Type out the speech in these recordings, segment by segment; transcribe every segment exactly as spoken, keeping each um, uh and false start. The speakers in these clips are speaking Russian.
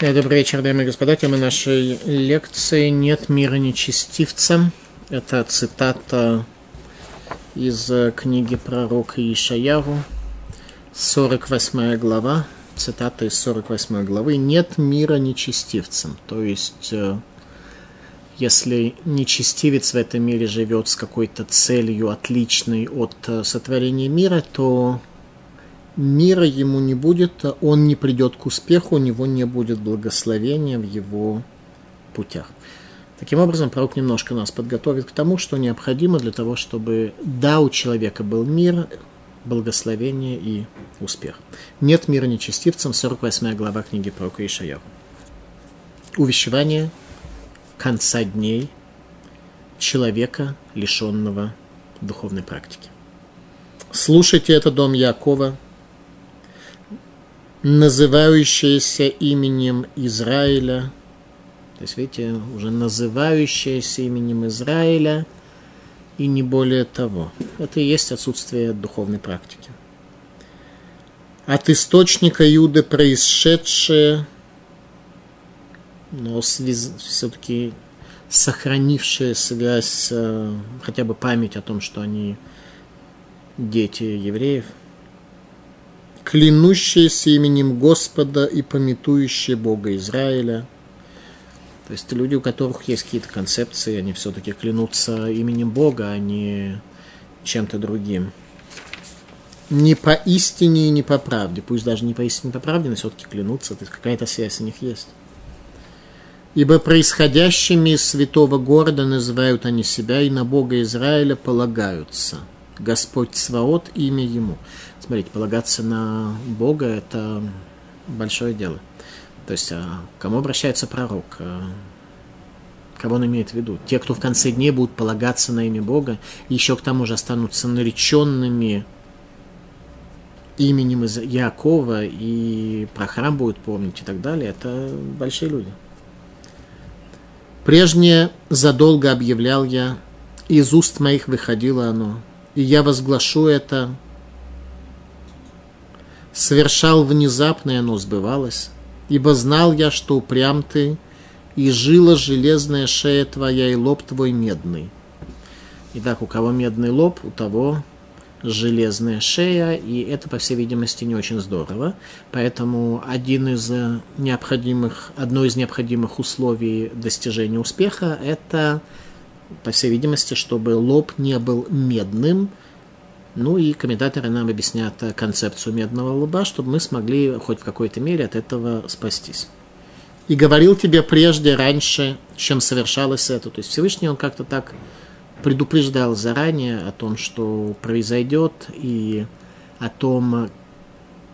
Добрый вечер, дамы и господа. Тема нашей лекции «Нет мира нечестивцам». Это цитата из книги пророка Йешаяху, сорок восьмая глава. Цитата из сорок восьмой главы. «Нет мира нечестивцам». То есть, если нечестивец в этом мире живет с какой-то целью, отличной от сотворения мира, то мира ему не будет, он не придет к успеху, у него не будет благословения в его путях. Таким образом, пророк немножко нас подготовит к тому, что необходимо для того, чтобы, да, у человека был мир, благословение и успех. «Нет мира нечестивцам», сорок восьмая глава книги пророка Йешаяху. Увещевание конца дней человека, лишенного духовной практики. «Слушайте это, дом Якова, называющееся именем Израиля». То есть, видите, уже называющееся именем Израиля и не более того. Это и есть отсутствие духовной практики. «От источника Иуды происшедшее, но связ... все-таки сохранившее связь, хотя бы память о том, что они дети евреев, клянущиеся именем Господа и памятующие Бога Израиля». То есть люди, у которых есть какие-то концепции, они все-таки клянутся именем Бога, а не чем-то другим. «Не по истине и не по правде». Пусть даже не по истине и по правде, но все-таки клянутся. То есть какая-то связь у них есть. «Ибо происходящими из святого города называют они себя, и на Бога Израиля полагаются. Господь Цваот, имя Ему». Смотрите, полагаться на Бога – это большое дело. То есть, а кому обращается пророк? Кого он имеет в виду? Те, кто в конце дней будут полагаться на имя Бога, еще к тому же останутся нареченными именем из Иакова, и про храм будут помнить и так далее. Это большие люди. «Прежнее задолго объявлял я, из уст моих выходило оно, и я возглашу это, совершал внезапно, и оно сбывалось, ибо знал я, что упрям ты, и жила железная шея твоя, и лоб твой медный». Итак, у кого медный лоб, у того железная шея, и это, по всей видимости, не очень здорово, поэтому один из необходимых, одно из необходимых условий достижения успеха – это, по всей видимости, чтобы лоб не был медным. Ну и комментаторы нам объяснят концепцию медного лба, чтобы мы смогли хоть в какой-то мере от этого спастись. «И говорил тебе прежде, раньше, чем совершалось это». То есть Всевышний, он как-то так предупреждал заранее о том, что произойдет, и о том,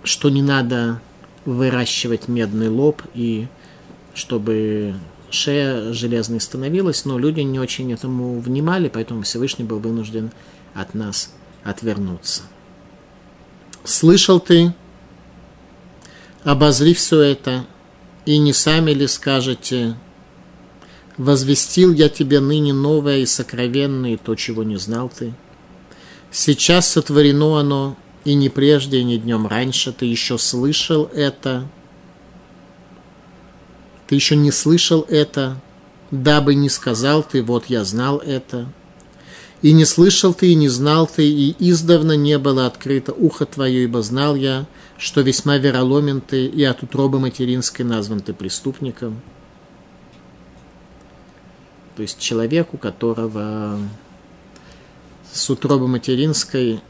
что не надо выращивать медный лоб, и чтобы шея железной становилась, но люди не очень этому внимали, поэтому Всевышний был вынужден от нас отвернуться. «Слышал ты, обозри все это, и не сами ли скажете, возвестил я тебе ныне новое и сокровенное, и то, чего не знал ты. Сейчас сотворено оно, и не прежде, и не днем раньше, ты еще слышал это». Ты еще не слышал это, дабы не сказал ты, вот я знал это. И не слышал ты, и не знал ты, и издавна не было открыто ухо твое, ибо знал я, что весьма вероломен ты, и от утробы материнской назван ты преступником. То есть человек, у которого с утробы материнской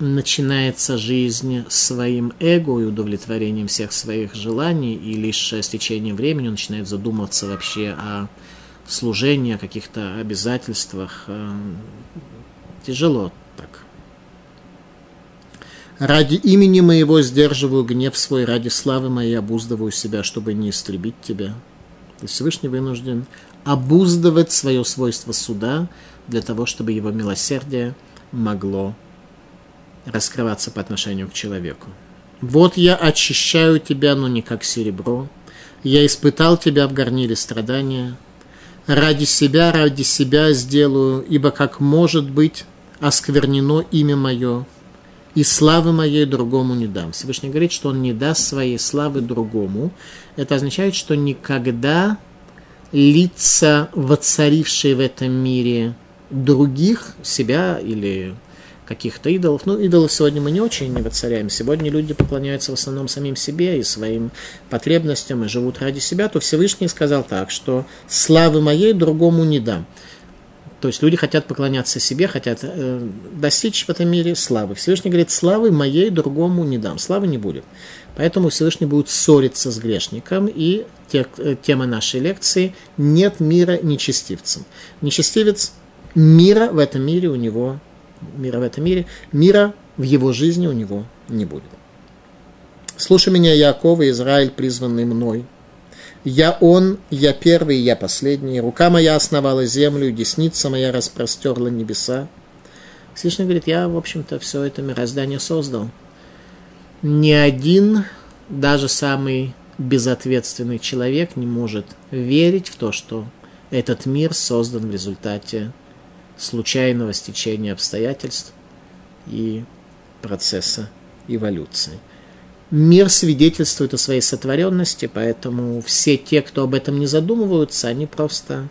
начинается жизнь своим эго и удовлетворением всех своих желаний, и лишь с течением времени он начинает задумываться вообще о служении, о каких-то обязательствах. Тяжело так. «Ради имени моего сдерживаю гнев свой, ради славы моей обуздываю себя, чтобы не истребить тебя». То есть Всевышний вынужден обуздывать свое свойство суда для того, чтобы его милосердие могло раскрываться по отношению к человеку. «Вот я очищаю тебя, но не как серебро. Я испытал тебя в горниле страдания. Ради себя, ради себя сделаю, ибо как может быть осквернено имя мое, и славы моей другому не дам. Всевышний говорит, что он не даст своей славы другому. Это означает, что никогда лица, воцарившие в этом мире других, себя или каких-то идолов, ну, идолов сегодня мы не очень не воцаряем, сегодня люди поклоняются в основном самим себе и своим потребностям, и живут ради себя, то Всевышний сказал так, что славы моей другому не дам. То есть люди хотят поклоняться себе, хотят э, достичь в этом мире славы. Всевышний говорит, славы моей другому не дам, славы не будет. Поэтому Всевышний будет ссориться с грешником, и те, тема нашей лекции «Нет мира нечестивцам». Нечестивец, мира в этом мире у него, мира в этом мире, мира в его жизни у него не будет. «Слушай меня, Яков и Израиль, призванный мной». Я он, я первый, я последний. Рука моя основала землю, десница моя распростерла небеса. Всевышний говорит, я, в общем-то, все это мироздание создал. Ни один, даже самый безответственный человек не может верить в то, что этот мир создан в результате случайного стечения обстоятельств и процесса эволюции. Мир свидетельствует о своей сотворенности, поэтому все те, кто об этом не задумываются, они просто,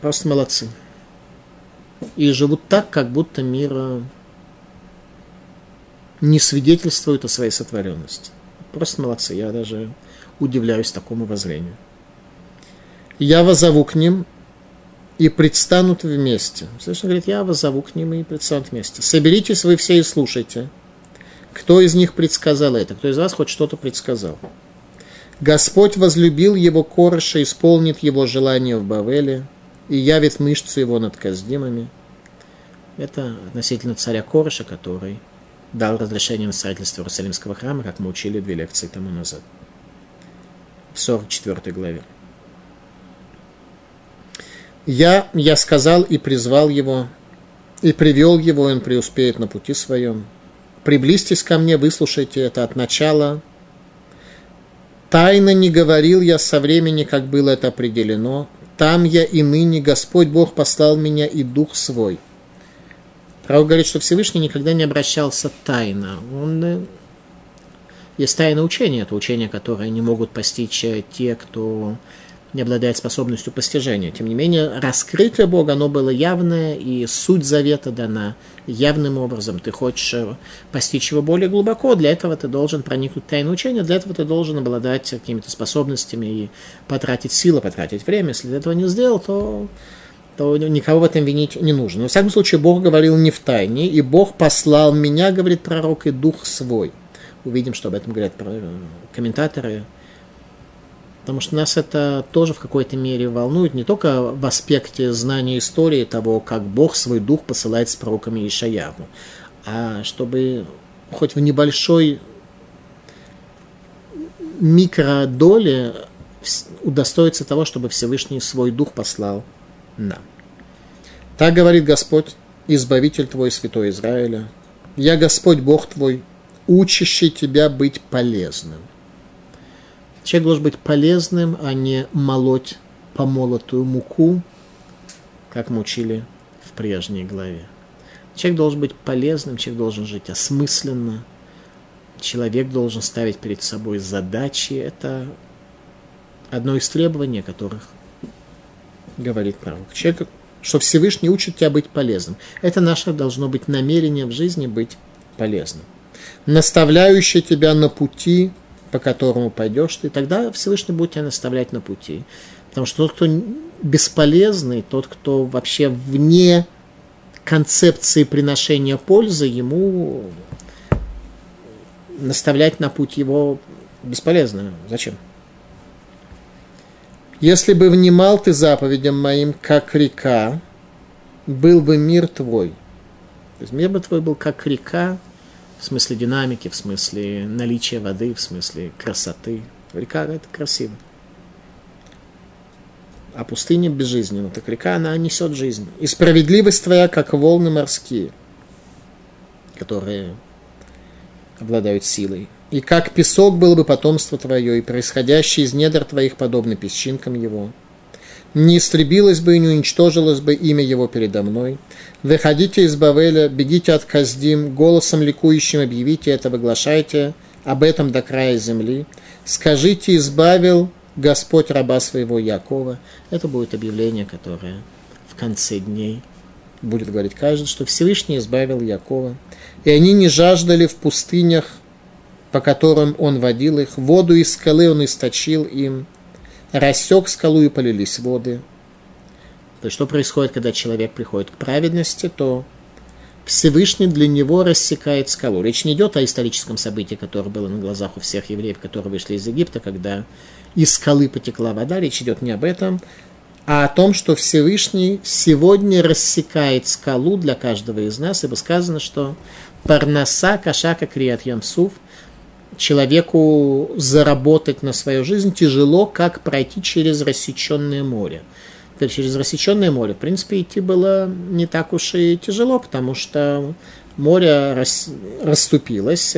просто молодцы. И живут так, как будто мир не свидетельствует о своей сотворенности. Просто молодцы, я даже удивляюсь такому воззрению. «Я воззову к ним, и предстанут вместе». Слышно, говорит, «Я воззову к ним, и предстанут вместе». «Соберитесь вы все и слушайте». Кто из них предсказал это? Кто из вас хоть что-то предсказал? Господь возлюбил его Кореша, исполнит его желание в Бавеле и явит мышцу его над Каздимами. Это относительно царя Кореша, который дал разрешение на строительство Иерусалимского храма, как мы учили две лекции тому назад, в сорок четвёртой главе. «Я, я сказал и призвал его, и привел его, и он преуспеет на пути своем». Приблизьтесь ко мне, выслушайте это от начала. Тайно не говорил я со времени, как было это определено. Там я и ныне, Господь Бог послал меня и Дух свой. Пророк говорит, что Всевышний никогда не обращался тайно. Он... Есть тайное учение, это учение, которое не могут постичь те, кто не обладает способностью постижения. Тем не менее, раскрытие Бога, оно было явное, и суть завета дана явным образом. Ты хочешь постичь его более глубоко, для этого ты должен проникнуть в тайное учение, для этого ты должен обладать какими-то способностями и потратить силы, потратить время. Если ты этого не сделал, то, то никого в этом винить не нужно. Но, в всяком случае, Бог говорил не в тайне, и Бог послал меня, говорит пророк, и Дух свой. Увидим, что об этом говорят комментаторы. Потому что нас это тоже в какой-то мере волнует, не только в аспекте знания истории, того, как Бог свой дух посылает с пророками Йешаяху, а чтобы хоть в небольшой микродоле удостоиться того, чтобы Всевышний свой дух послал нам. Так говорит Господь, Избавитель твой, Святой Израиля, я Господь Бог твой, учащий тебя быть полезным. Человек должен быть полезным, а не молоть помолотую муку, как мы учили в прежней главе. Человек должен быть полезным, человек должен жить осмысленно, человек должен ставить перед собой задачи. Это одно из требований, о которых говорит пророк. Человек, что Всевышний учит тебя быть полезным. Это наше должно быть намерение в жизни быть полезным. Наставляющий тебя на пути, по которому пойдешь ты, тогда Всевышний будет тебя наставлять на пути. Потому что тот, кто бесполезный, тот, кто вообще вне концепции приношения пользы, ему наставлять на путь его бесполезно. Зачем? Если бы внимал ты заповедям моим, как река, был бы мир твой. То есть мир бы твой был как река, в смысле динамики, в смысле наличия воды, в смысле красоты. Река – это красиво. А пустыня безжизненна. Так река, она несет жизнь. И справедливость твоя, как волны морские, которые обладают силой. И как песок было бы потомство твое, и происходящее из недр твоих подобно песчинкам его. не истребилось бы и не уничтожилось бы имя его передо мной. Выходите из Бавеля, бегите от Каздим, голосом ликующим объявите это, выглашайте об этом до края земли. Скажите, избавил Господь раба своего Якова. Это будет объявление, которое в конце дней будет говорить каждый, что Всевышний избавил Якова. И они не жаждали в пустынях, по которым он водил их. Воду из скалы он источил им. Рассек скалу, и полились воды. То есть, что происходит, когда человек приходит к праведности, то Всевышний для него рассекает скалу. Речь не идет о историческом событии, которое было на глазах у всех евреев, которые вышли из Египта, когда из скалы потекла вода. Речь идет не об этом, а о том, что Всевышний сегодня рассекает скалу для каждого из нас, ибо сказано, что «парнаса кашака криат ямсуф», человеку заработать на свою жизнь тяжело, как пройти через рассеченное море. То есть через рассеченное море, в принципе, идти было не так уж и тяжело, потому что море рас... расступилось,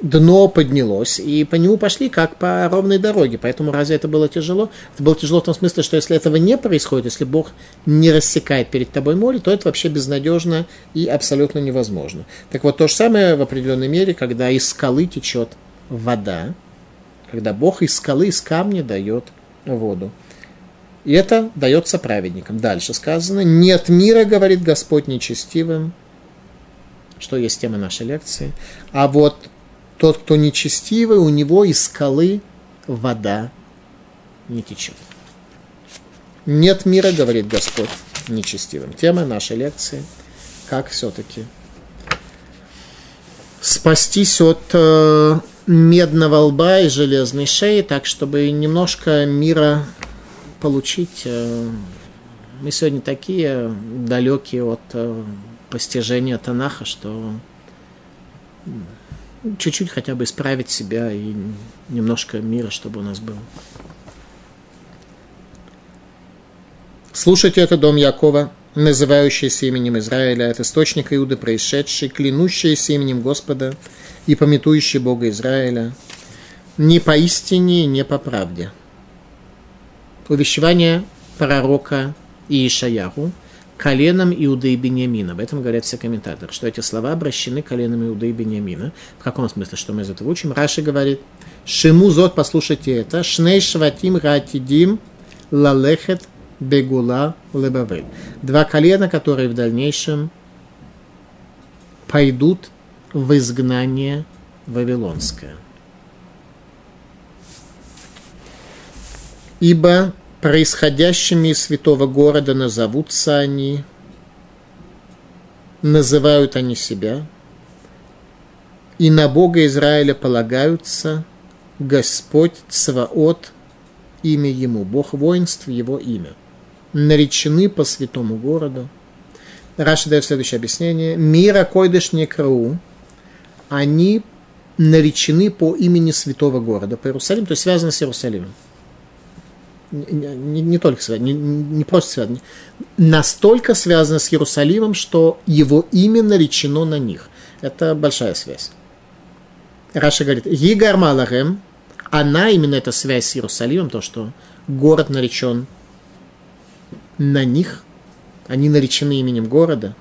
дно поднялось, и по нему пошли как по ровной дороге. Поэтому разве это было тяжело? Это было тяжело в том смысле, что если этого не происходит, если Бог не рассекает перед тобой море, то это вообще безнадежно и абсолютно невозможно. Так вот, то же самое в определенной мере, когда из скалы течет вода, когда Бог из скалы, из камня дает воду. И это дается праведникам. Дальше сказано, нет мира, говорит Господь нечестивым, что есть тема нашей лекции, а вот тот, кто нечестивый, у него из скалы вода не течет. Нет мира, говорит Господь нечестивым. Тема нашей лекции, как все-таки спастись от э, медного лба и железной шеи, так, чтобы немножко мира получить. Э, мы сегодня такие далекие от э, постижения Танаха, что... чуть-чуть хотя бы исправить себя и немножко мира, чтобы у нас было. Слушайте, это дом Якова, называющийся именем Израиля, от источника Иуды происшедший, клянущийся именем Господа и памятующий Бога Израиля, не поистине, не по правде. Увещевание пророка Йешаяху коленом Иуды и Беньямина. Об этом говорят все комментаторы, что эти слова обращены коленом Иуды и Беньямина. В каком смысле, что мы из этого учим? Раши говорит, «Шему зот, послушайте это, шней шватим ратидим лалехет бегула лебавель». Два колена, которые в дальнейшем пойдут в изгнание вавилонское. «Ибо происходящими из святого города назовутся они, называют они себя, и на Бога Израиля полагаются, Господь Цваот, имя Ему, Бог воинств, Его имя, наречены по святому городу». Раши дает следующее объяснение. «Мира койдыш некрау, они наречены по имени святого города, по Иерусалиму, то есть связаны с Иерусалимом». Не, не, не только связано, не, не просто связано, настолько связано с Иерусалимом, что его имя наречено на них. Это большая связь. Раша говорит, Йигармалахем, она, именно эта связь с Иерусалимом, то, что город наречен на них, они наречены именем города.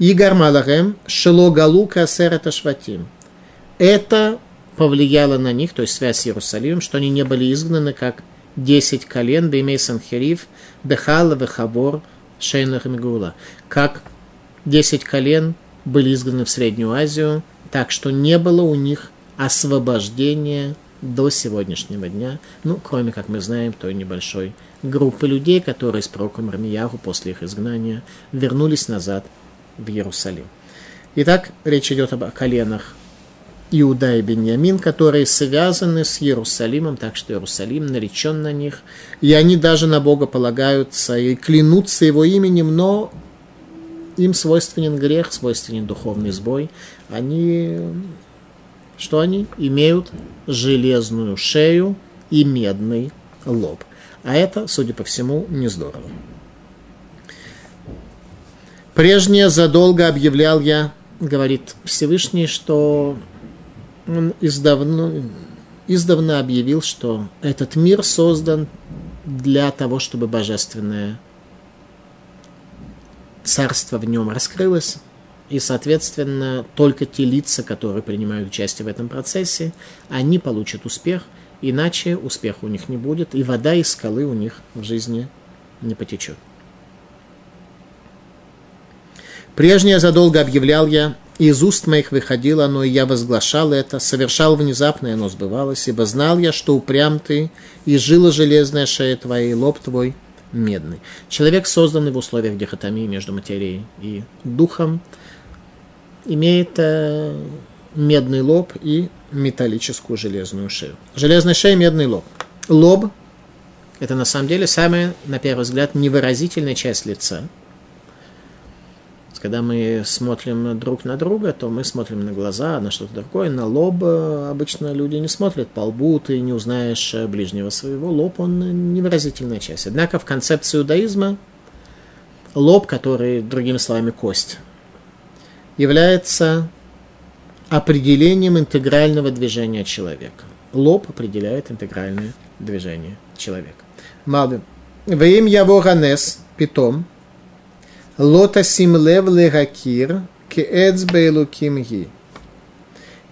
Йигармалахем, Шелогалука Асерета Шватим. Это повлияло на них, то есть связь с Иерусалимом, что они не были изгнаны, как десять колен, Беймей Санхериф, Бехала, Вехабор, Шейнах и Мегула. Как десять колен были изгнаны в Среднюю Азию, так что не было у них освобождения до сегодняшнего дня, ну, кроме, как мы знаем, той небольшой группы людей, которые с пророком Ирмияху после их изгнания вернулись назад в Иерусалим. Итак, речь идет об коленах Иуда и Беньямин, которые связаны с Иерусалимом, так что Иерусалим наречен на них, и они даже на Бога полагаются и клянутся Его именем, но им свойственен грех, свойственен духовный сбой. Они, что они? Имеют железную шею и медный лоб. А это, судя по всему, не здорово. «Прежнее задолго объявлял я, — говорит Всевышний, — что Он издавна, издавна объявил, что этот мир создан для того, чтобы божественное царство в нем раскрылось, и, соответственно, только те лица, которые принимают участие в этом процессе, они получат успех, иначе успеха у них не будет, и вода из скалы у них в жизни не потечет. Прежнее задолго объявлял я, из уст моих выходило оно, и я возглашал это, совершал внезапное, оно сбывалось, ибо знал я, что упрям ты, и жила железная шея твоя, и лоб твой медный. Человек, созданный в условиях дихотомии между материей и духом, имеет э, медный лоб и металлическую железную шею. Железная шея, медный лоб. Лоб – это на самом деле самая, на первый взгляд, невыразительная часть лица. Когда мы смотрим друг на друга, то мы смотрим на глаза, на что-то другое. На лоб обычно люди не смотрят. По лбу ты не узнаешь ближнего своего. Лоб, он невыразительная часть. Однако в концепции иудаизма лоб, который, другими словами, кость, является определением интегрального движения человека. Лоб определяет интегральное движение человека. Малбин. Веим яво ганес питом. Лота симлев легакир кеэц бейлуким ги.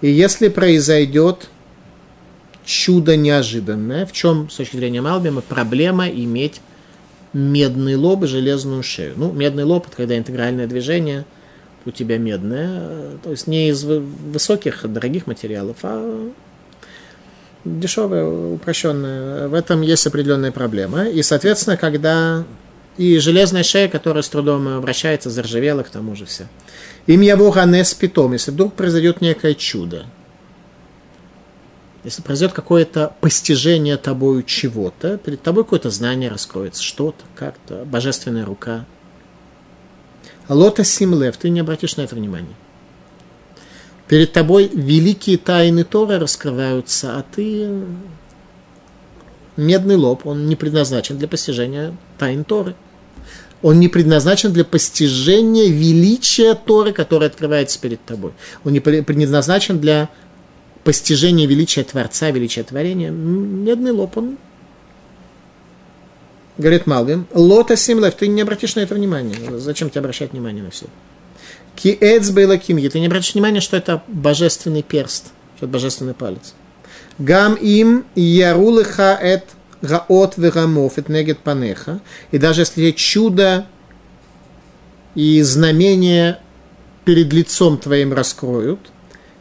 И если произойдет чудо неожиданное, в чем, с точки зрения Малбима, проблема иметь медный лоб и железную шею. Ну, медный лоб – это когда интегральное движение у тебя медное, то есть не из высоких, дорогих материалов, а дешевое, упрощенное. В этом есть определенная проблема. И, соответственно, когда... И железная шея, которая с трудом вращается, заржавела, к тому же все. Им яво ганес питом, если вдруг произойдет некое чудо. Если произойдет какое-то постижение тобою чего-то, перед тобой какое-то знание раскроется, что-то, как-то, божественная рука. Лота симлев, ты не обратишь на это внимания. Перед тобой великие тайны Торы раскрываются, а ты... Медный лоб, он не предназначен для постижения тайн Торы. Он не предназначен для постижения величия Торы, которое открывается перед тобой. Он не предназначен для постижения величия Творца, величия Творения. Медный лоб, он... Говорит Малбин, лота симлев, ты не обратишь на это внимание. Зачем тебе обращать внимание на все? Киэц бейлакимги, ты не обратишь внимания, что это божественный перст, что это божественный палец. Гам им ярулыха эт гаот вегамов эт негет панеха. И даже если чудо и знамение перед лицом твоим раскроют,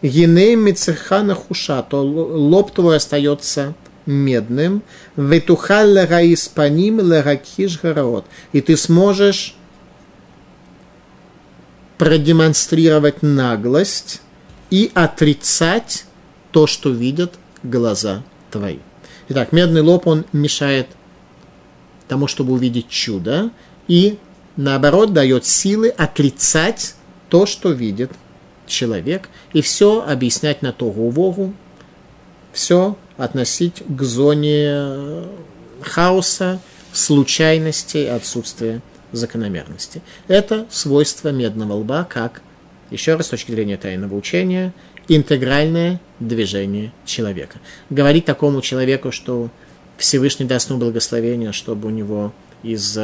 геней мицехана хуша, то лоб твой остается медным. Ветуха легаис паним легакиш гараот. И ты сможешь продемонстрировать наглость и отрицать то, что видят глаза твои. Итак, медный лоб, он мешает тому, чтобы увидеть чудо, и, наоборот, дает силы отрицать то, что видит человек, и все объяснять на тогу-вогу, все относить к зоне хаоса, случайности и отсутствия закономерности. Это свойство медного лба, как, еще раз, с точки зрения тайного учения, интегральное движение человека. Говорить такому человеку, что Всевышний даст ему благословение, чтобы у него из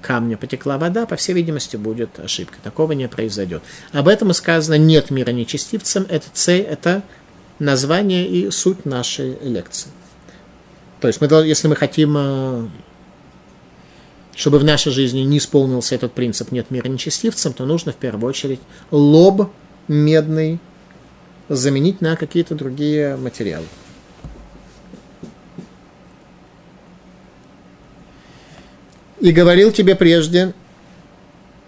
камня потекла вода, по всей видимости, будет ошибка. Такого не произойдет. Об этом и сказано «Нет мира нечестивцам». Это цель, это название и суть нашей лекции. То есть, мы, если мы хотим, чтобы в нашей жизни не исполнился этот принцип «Нет мира нечестивцам», то нужно в первую очередь лоб медный заменить на какие-то другие материалы. И говорил тебе прежде,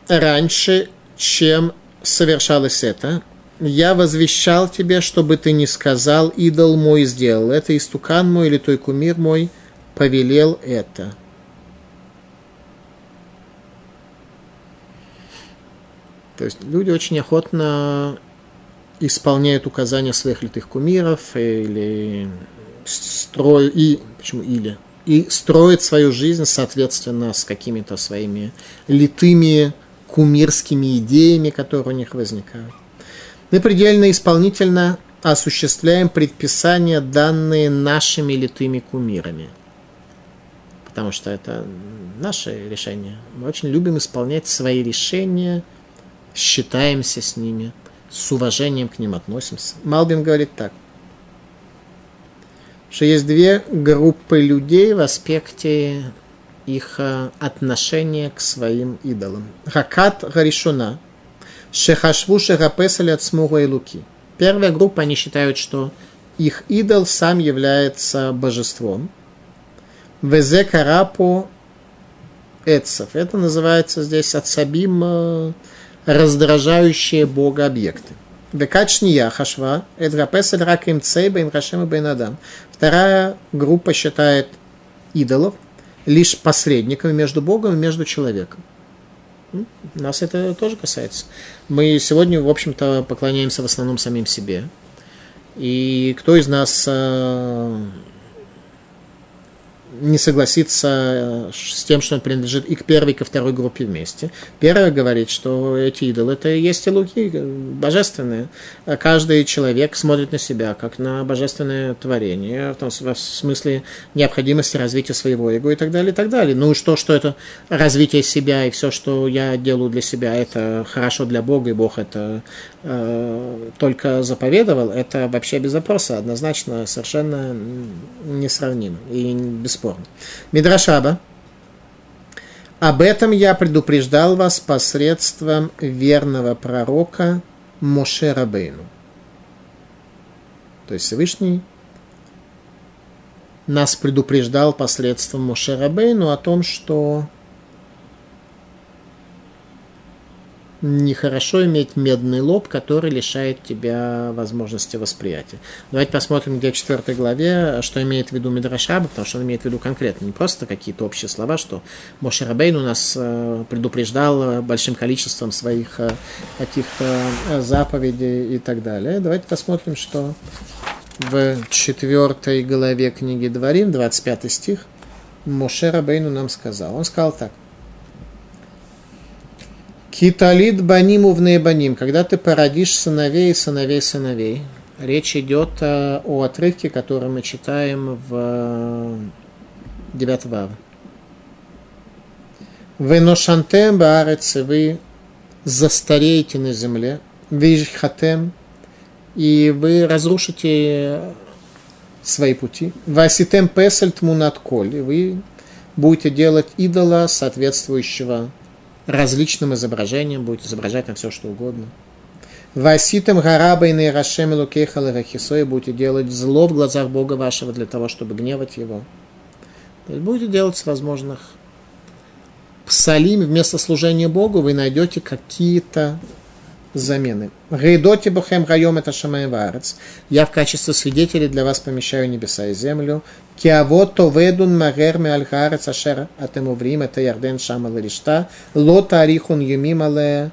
раньше, чем совершалось это, я возвещал тебе, чтобы ты не сказал, идол мой сделал это, истукан мой или той кумир мой повелел это. То есть люди очень охотно исполняют указания своих литых кумиров или строят, и, почему или, и строят свою жизнь, соответственно, с какими-то своими литыми кумирскими идеями, которые у них возникают. Мы предельно исполнительно осуществляем предписания, данные нашими литыми кумирами. Потому что это наше решение. Мы очень любим исполнять свои решения, считаемся с ними, с уважением к ним относимся. Малбин говорит так, что есть две группы людей в аспекте их отношения к своим идолам. Ракат Гаришуна, Шехашву Шехапесали от Смура и Луки. Первая группа, они считают, что их идол сам является божеством. Везе карапу эцев. Это называется здесь отсабим раздражающие бога объекты. Векачния хашва, эдрапесель раким цей бейн рашем и бейн адам. Вторая группа считает идолов лишь посредниками между богом и между человеком. Нас это тоже касается. Мы сегодня, в общем-то, поклоняемся в основном самим себе. И кто из нас э, не согласится с тем, что он принадлежит и к первой, и ко второй группе вместе? Первая говорит, что эти идолы – это и есть элоки, божественные. Каждый человек смотрит на себя, как на божественное творение, в том в смысле необходимости развития своего эго и так далее, и так далее. Ну и что, что это развитие себя, и все, что я делаю для себя, это хорошо для Бога, и Бог это э, только заповедовал, это вообще без вопроса, однозначно совершенно несравнимо и бесспорно. Мидраш Раба. Об этом я предупреждал вас посредством верного пророка Мошэ Рабейну. То есть Всевышний нас предупреждал посредством Мошэ Рабейну о том, что нехорошо иметь медный лоб, который лишает тебя возможности восприятия. Давайте посмотрим, где в четвертой главе, что имеет в виду Мидраш Раба, потому что он имеет в виду конкретно, не просто какие-то общие слова, что Мошэ Рабейну нас предупреждал большим количеством своих каких-то заповедей и так далее. Давайте посмотрим, что в четвертой главе книги Дворим, двадцать пятый стих, Мошэ Рабейну нам сказал. Он сказал так. Киталит баним увные баним. Когда ты породишь сыновей, сыновей, сыновей. Речь идет о отрывке, который мы читаем в девятом ава. Вы ношантем баарец, вы застареете на земле. Вижхатем, и вы разрушите свои пути. Васитем песель тмунат коль, и вы будете делать идола соответствующего различным изображением, будет изображать на все, что угодно. «Васитам гарабайны рашем лукехал и рахисой» будете делать зло в глазах Бога вашего для того, чтобы гневать его. Будете делать с возможных псалим, вместо служения Богу вы найдете какие-то замены. «Гейдоти бухем райом это шамаеварец» я в качестве свидетелей для вас помещаю небеса и землю. «Киавото ведун магерме альхарец ашер атемуврим это ярден шамал ришта лота арихун юмимале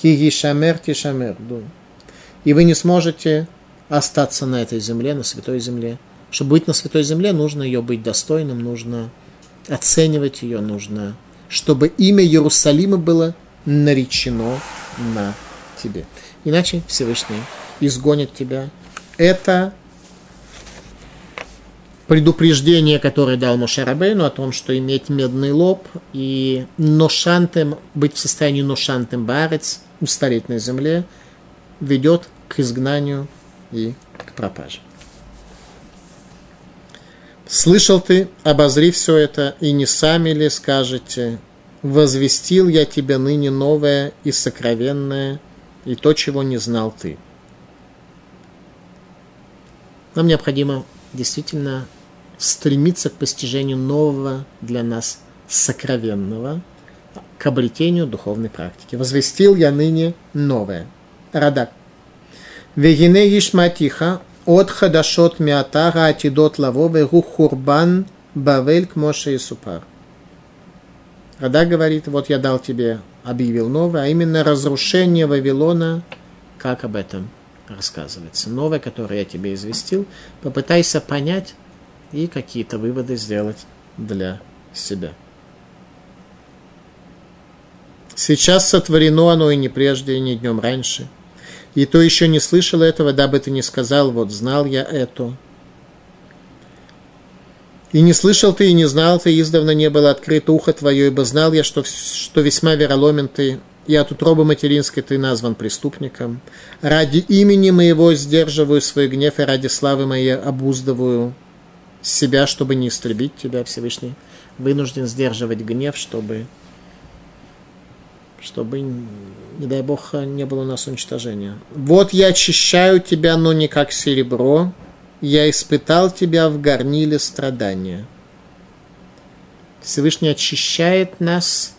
киги шамер тишамерду». И вы не сможете остаться на этой земле, на святой земле. Чтобы быть на святой земле, нужно ее быть достойным, нужно оценивать ее, нужно, чтобы имя Иерусалима было наречено на тебе. Иначе Всевышний изгонит тебя. Это предупреждение, которое дал Мошэ Рабейну о том, что иметь медный лоб и ношантем, быть в состоянии ношантем баарец, устареть на земле, ведет к изгнанию и к пропаже. Слышал ты, обозри все это, и не сами ли скажете, возвестил я тебе ныне новое и сокровенное, и то, чего не знал ты. Нам необходимо действительно стремиться к постижению нового для нас сокровенного, к обретению духовной практики. Возвестил я ныне новое. Радак. Вегине ишматиха от хадашот миатара атидот лавове гухурбан бавель к моше и супар. Радак говорит, вот я дал тебе, объявил новое, а именно разрушение Вавилона, как об этом рассказывается. Новое, которое я тебе известил, попытайся понять и какие-то выводы сделать для себя. Сейчас сотворено оно и не прежде, и не днем раньше. и то еще не слышал этого, дабы ты не сказал, вот знал я это. И не слышал ты, и не знал ты, издавна не было открыто ухо твое, ибо знал я, что, что весьма вероломен ты, и от утробы материнской ты назван преступником. Ради имени моего сдерживаю свой гнев, и ради славы моей обуздываю себя, чтобы не истребить тебя. Всевышний вынужден сдерживать гнев, чтобы, чтобы, не дай Бог, не было у нас уничтожения. Вот я очищаю тебя, но не как серебро, я испытал тебя в горниле страдания. Всевышний очищает нас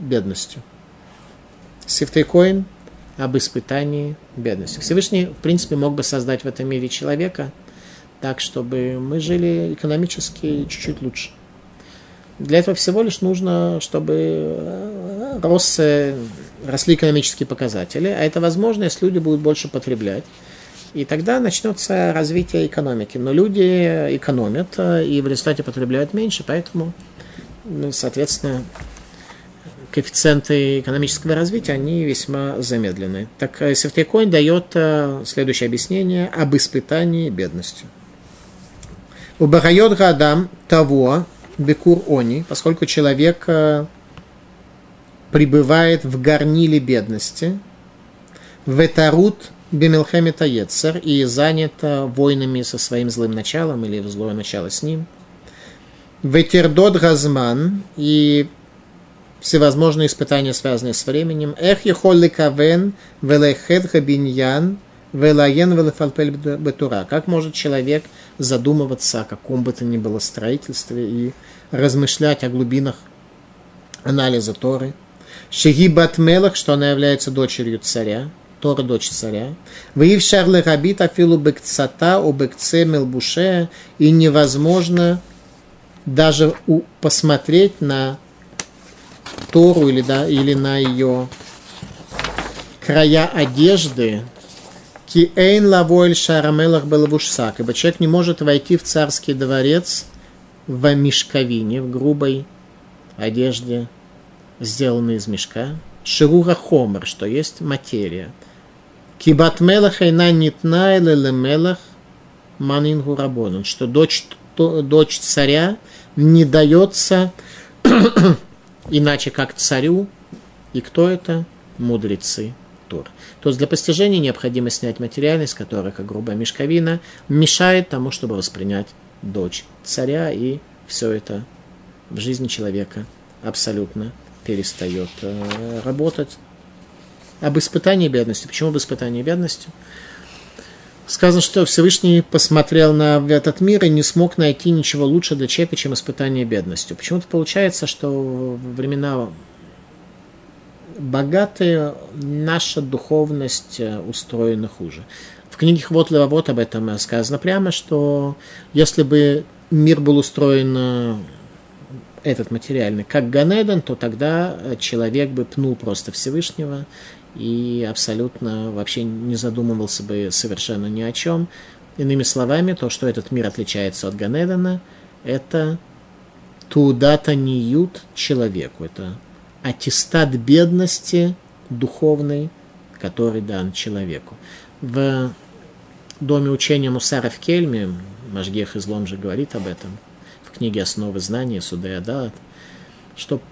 бедностью. Сифтей Коэн об испытании бедностью. Всевышний, в принципе, мог бы создать в этом мире человека так, чтобы мы жили экономически чуть-чуть лучше. Для этого всего лишь нужно, чтобы рос, росли экономические показатели. А это возможно, если люди будут больше потреблять. И тогда начнется развитие экономики. Но люди экономят и в результате потребляют меньше, поэтому, ну, соответственно, коэффициенты экономического развития, они весьма замедлены. Так Сифтей Коэн дает следующее объяснение об испытании бедностью. У Барайот Гадам того бекур они, поскольку человек пребывает в горниле бедности, ветарут бемилхемет аецер, и занят войнами со своим злым началом, или злое начало с ним, ветердот газман, и всевозможные испытания, связанные с временем, эх ехоль ликавен велехет хабиньян велаен велефалпель бетура. Как может человек задумываться о каком бы то ни было строительстве и размышлять о глубинах анализа Торы? Шеги батмелах, что она является дочерью царя, Тора дочь царя. Вы в шарле рабит афилу бекцата у бекце мелбуше, и невозможно даже посмотреть на Тору или, да, или на ее края одежды, ки эйн лаволь шарамелах белавушсак, ибо человек не может войти в царский дворец в мешковине, в грубой одежде, сделанной из мешка, ширура хомер, что есть материя, ки батмелах эйна нитна элелемелах манингу рабонан, что дочь, то, дочь царя не дается иначе как царю, и кто это? Мудрецы Тор. То есть для постижения необходимо снять материальность, которая, как грубая мешковина, мешает тому, чтобы воспринять дочь царя, и все это в жизни человека абсолютно перестает работать. Об испытании бедностью. Почему об испытании бедностью? Сказано, что Всевышний посмотрел на этот мир и не смог найти ничего лучше для человека, чем испытание бедностью. Почему-то получается, что во времена богатые наша духовность устроена хуже. В книге «Хвот Левавот» об этом сказано прямо, что если бы мир был устроен, этот материальный, как Ганедан, то тогда человек бы пнул просто Всевышнего и абсолютно вообще не задумывался бы совершенно ни о чем. Иными словами, то, что этот мир отличается от Ганедана, это туда-то не ют человеку. Это аттестат бедности духовной, который дан человеку. В доме учения Мусара в Кельме, Машгиах из Ломжа говорит об этом, в книге «Основы знания» Судея Далат, что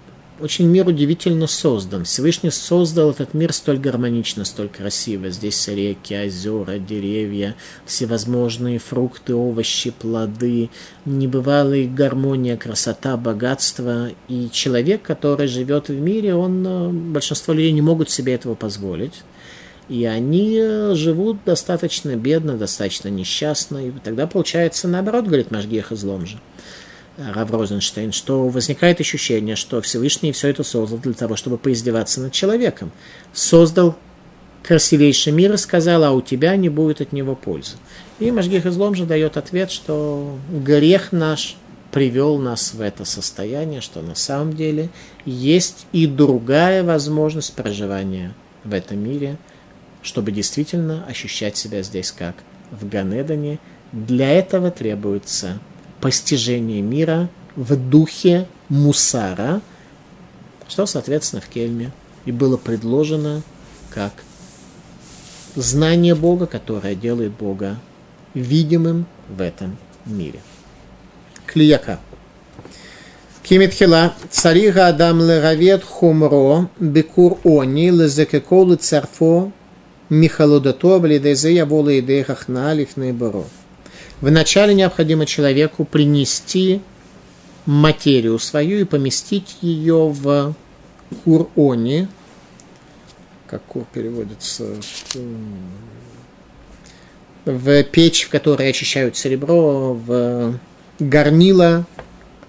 очень мир удивительно создан. Всевышний создал этот мир столь гармонично, столь красиво. Здесь реки, озера, деревья, всевозможные фрукты, овощи, плоды, небывалая гармония, красота, богатство. И человек, который живет в мире, он, большинство людей не могут себе этого позволить. И они живут достаточно бедно, достаточно несчастно. И тогда получается наоборот, говорит Машгиах из Ломжа, Рав Розенштейн, что возникает ощущение, что Всевышний все это создал для того, чтобы поиздеваться над человеком. Создал красивейший мир и сказал, а у тебя не будет от него пользы. И Машгиах из Ломжа дает ответ, что грех наш привел нас в это состояние, что на самом деле есть и другая возможность проживания в этом мире, чтобы действительно ощущать себя здесь как в Ганедане. Для этого требуется постижение мира в духе мусара, что, соответственно, в Кельме и было предложено как знание Бога, которое делает Бога видимым в этом мире. Клияка. Кимитхила царига адам леравет хумро бекур они лезекеколы царфо михалудато блидезея волы идея хахналиф наиборо. Вначале необходимо человеку принести материю свою и поместить ее в кур-они. Как кур переводится? В печь, в которой очищают серебро, в горнило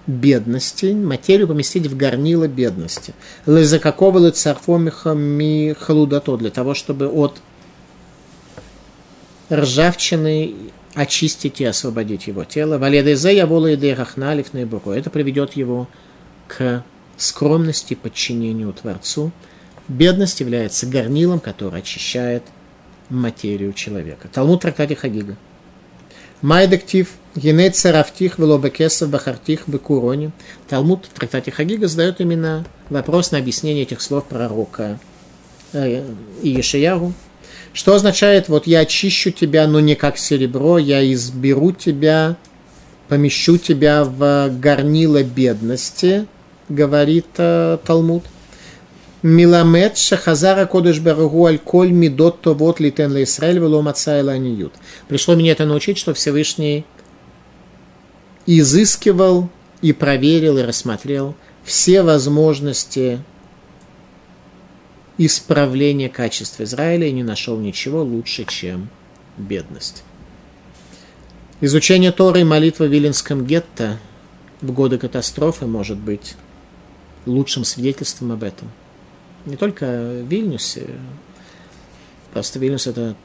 бедности. Материю поместить в горнило бедности. Лызакаковы царфомихами халудато. Для того, чтобы от ржавчины очистить и освободить его тело. Это приведет его к скромности, подчинению Творцу. Бедность является горнилом, который очищает материю человека. Талмуд трактате Хагига. Майдактив, генеца рафтих, велобекесов, бахартих, бекурони. Талмуд трактате Хагига задает именно вопрос на объяснение этих слов пророка Йешаяху. Что означает, вот я очищу тебя, но не как серебро, я изберу тебя, помещу тебя в горнило бедности, говорит э, Талмуд. Миламет шахазара кодеш барагу альколь мидот товот литен леисраэль велом отца эланиют. Пришло меня это научить, что Всевышний изыскивал и проверил, и рассмотрел все возможности исправление качества Израиля и не нашел ничего лучше, чем бедность. Изучение Торы и молитва в Виленском гетто в годы катастрофы может быть лучшим свидетельством об этом. Не только в Вильнюсе. Просто Вильнюс — это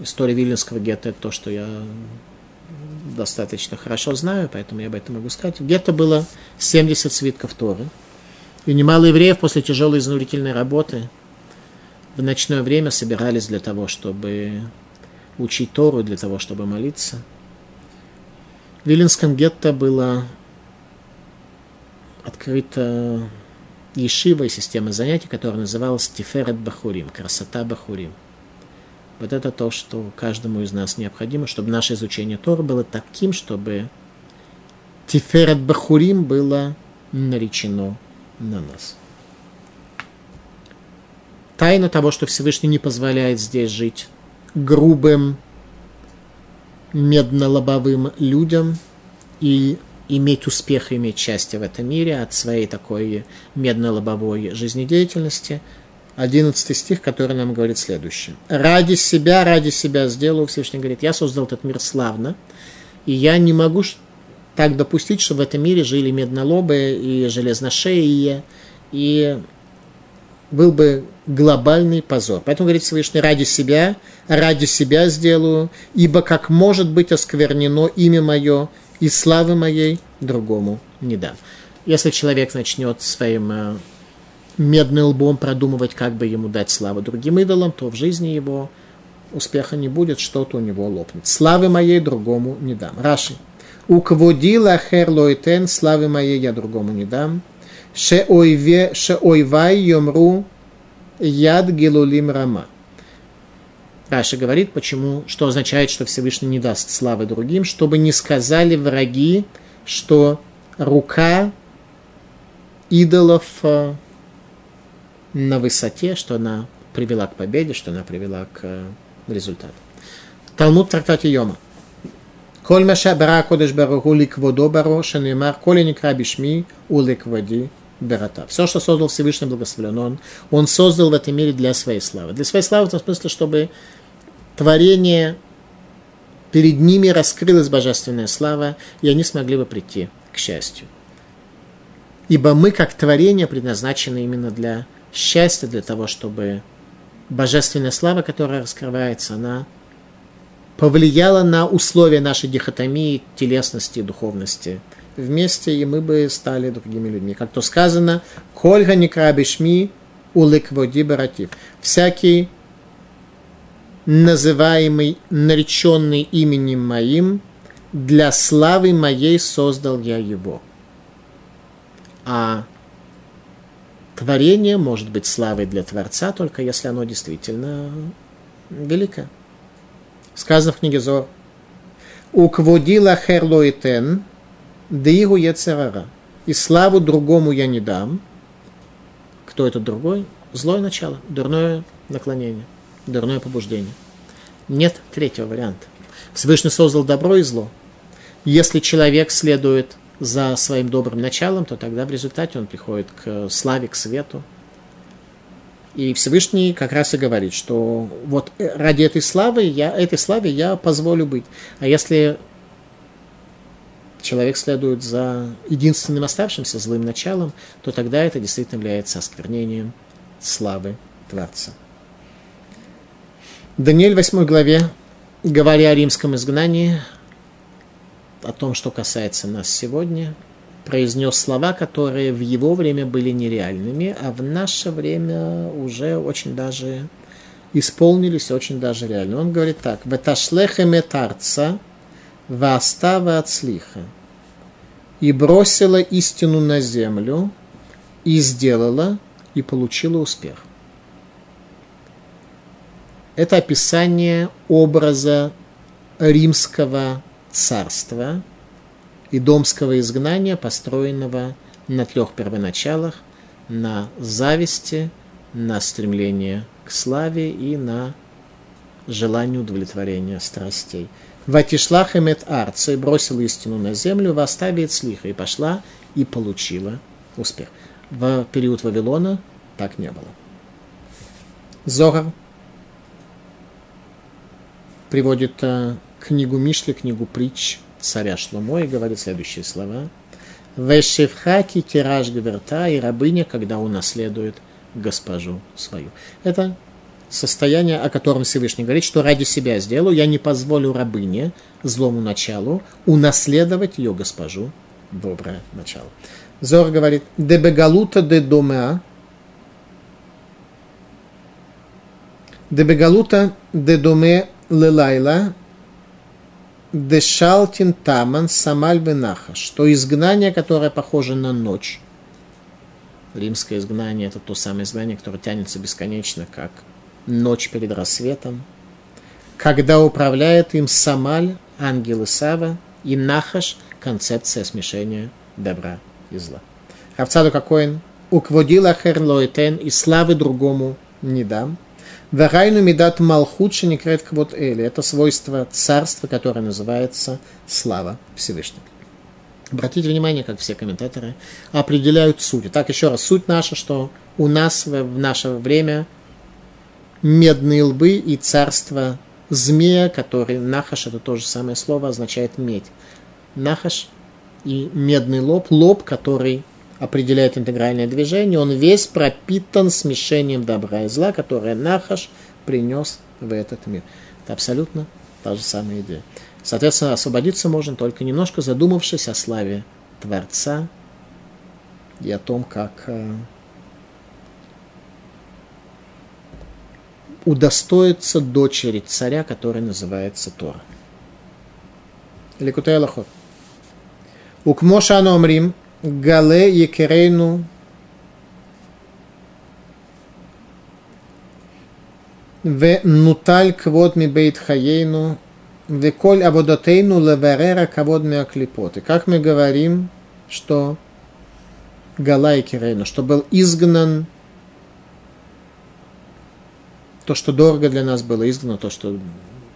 история Виленского гетто, это то, что я достаточно хорошо знаю, поэтому я об этом могу сказать. В гетто было семьдесят свитков Торы. И немало евреев после тяжелой изнурительной работы в ночное время собирались для того, чтобы учить Тору, для того, чтобы молиться. В Виленском гетто была открыта ешива и система занятий, которая называлась Тиферет Бахурим, красота Бахурим. Вот это то, что каждому из нас необходимо, чтобы наше изучение Торы было таким, чтобы Тиферет Бахурим было наречено на нас. Тайна того, что Всевышний не позволяет здесь жить грубым, медно-лобовым людям и иметь успех, иметь счастье в этом мире от своей такой медно-лобовой жизнедеятельности. одиннадцатый стих, который нам говорит следующее. «Ради себя, ради себя сделаю». Всевышний говорит, я создал этот мир славно, и я не могу так допустить, чтобы в этом мире жили меднолобые и железношеи, и был бы глобальный позор. Поэтому, говорит Всевышний, ради себя, ради себя сделаю, ибо как может быть осквернено имя мое и славы моей другому не дам. Если человек начнет своим медным лбом продумывать, как бы ему дать славу другим идолам, то в жизни его успеха не будет, что-то у него лопнет. Славы моей другому не дам. Раши. «Укводила хер лойтен, славы моей я другому не дам, ше ойвай йомру яд гилулим рама». Раши говорит, почему, что означает, что Всевышний не даст славы другим, чтобы не сказали враги, что рука идолов на высоте, что она привела к победе, что она привела к результату. Талмуд трактате Йома. Коль маша бара кодеш бараху ликводо баро, шенемар, коли некра бишми, у ликводи барата. Все, что создал Всевышний, благословлен он. Он создал в этом мире для своей славы. Для своей славы в том смысле, чтобы творение перед ними раскрылась божественная слава, и они смогли бы прийти к счастью. Ибо мы, как творение, предназначены именно для счастья, для того, чтобы божественная слава, которая раскрывается, она повлияло на условия нашей дихотомии, телесности и духовности вместе, и мы бы стали другими людьми. Как то сказано, «Кольга некра бешми улыкводи баратив». Всякий, называемый, нареченный именем моим, для славы моей создал я его. А творение может быть славой для Творца, только если оно действительно великая. Сказано в книге Зоар. «Укводила херлоитен, дигу яцерара». «И славу другому я не дам». Кто это другой? Злое начало, дурное наклонение, дурное побуждение. Нет третьего варианта. Всевышний создал добро и зло. Если человек следует за своим добрым началом, то тогда в результате он приходит к славе, к свету. И Всевышний как раз и говорит, что вот ради этой славы я, этой славе я позволю быть. А если человек следует за единственным оставшимся злым началом, то тогда это действительно является осквернением славы Творца. Даниил в восьмой главе, говоря о римском изгнании, о том, что касается нас сегодня, произнес слова, которые в его время были нереальными, а в наше время уже очень даже исполнились, очень даже реально. Он говорит так: «Веташлехем этарца, ваастава отслиха, и бросила истину на землю, и сделала, и получила успех». Это описание образа римского царства, идомского изгнания, построенного на трех первоначалах, на зависти, на стремлении к славе и на желании удовлетворения страстей. «Ватишлах эмет арца» — и бросила истину на землю, «ваставит слиха» — и пошла и получила успех. В период Вавилона так не было. Зохар приводит книгу Мишли, книгу притч царя Шломо, и говорит следующие слова. «Вэшевхаки тираж гверта» — и рабыня, когда унаследует госпожу свою. Это состояние, о котором Всевышний говорит, что ради себя сделаю, я не позволю рабыне, злому началу, унаследовать ее госпожу, доброе начало. Зор говорит: «Де бегалута де домеа». «Де бегалута де доме лелайла, де шалтин таман самаль бенахаш». Что изгнание, которое похоже на ночь. Римское изгнание — это то самое изгнание, которое тянется бесконечно, как ночь перед рассветом. Когда управляет им Самаль, ангел Исава, и Нахаш, концепция смешения добра и зла. Равцаду Кокоин: «Укводила херлоэтен», и славы другому не дам. Варайну мидат малхудши не крет квот эли. Это свойство царства, которое называется слава Всевышнего. Обратите внимание, как все комментаторы определяют суть. Так, еще раз, суть наша, что у нас в наше время медные лбы и царство змея, который Нахаш — это то же самое слово, означает медь. Нахаш и медный лоб, лоб, который определяет интегральное движение, он весь пропитан смешением добра и зла, которое Нахаш принес в этот мир. Это абсолютно та же самая идея. Соответственно, освободиться можно только немножко задумавшись о славе Творца и о том, как удостоится дочери царя, которая называется Тора. Ликутай Эйлохот. «Укмо шану омрим, гале екерейну ве нуталь квод ми бейт хаейну ве коль аводотейну леверера квод ми аклипот». И как мы говорим, что гала екерейну, что был изгнан то, что дорого для нас было, изгнано, то, что